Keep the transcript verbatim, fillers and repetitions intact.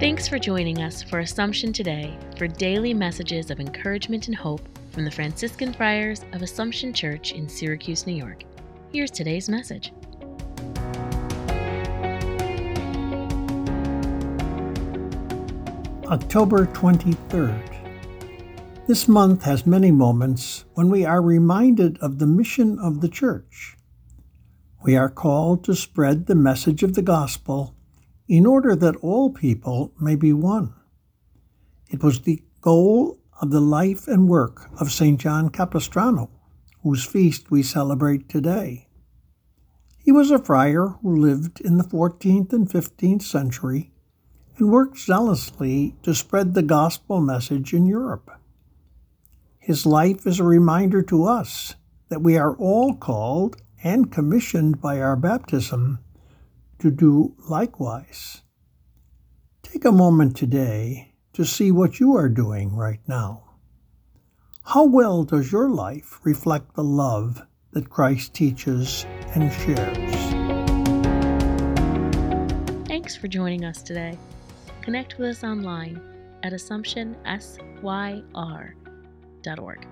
Thanks for joining us for Assumption Today for daily messages of encouragement and hope from the Franciscan Friars of Assumption Church in Syracuse, New York. Here's today's message. October twenty-third. This month has many moments when we are reminded of the mission of the Church. We are called to spread the message of the gospel in order that all people may be one. It was the goal of the life and work of Saint John Capistrano, whose feast we celebrate today. He was a friar who lived in the fourteenth and fifteenth century and worked zealously to spread the gospel message in Europe. His life is a reminder to us that we are all called and commissioned by our baptism to do likewise. Take a moment today to see what you are doing right now. How well does your life reflect the love that Christ teaches and shares? Thanks for joining us today. Connect with us online at assumption syr dot org.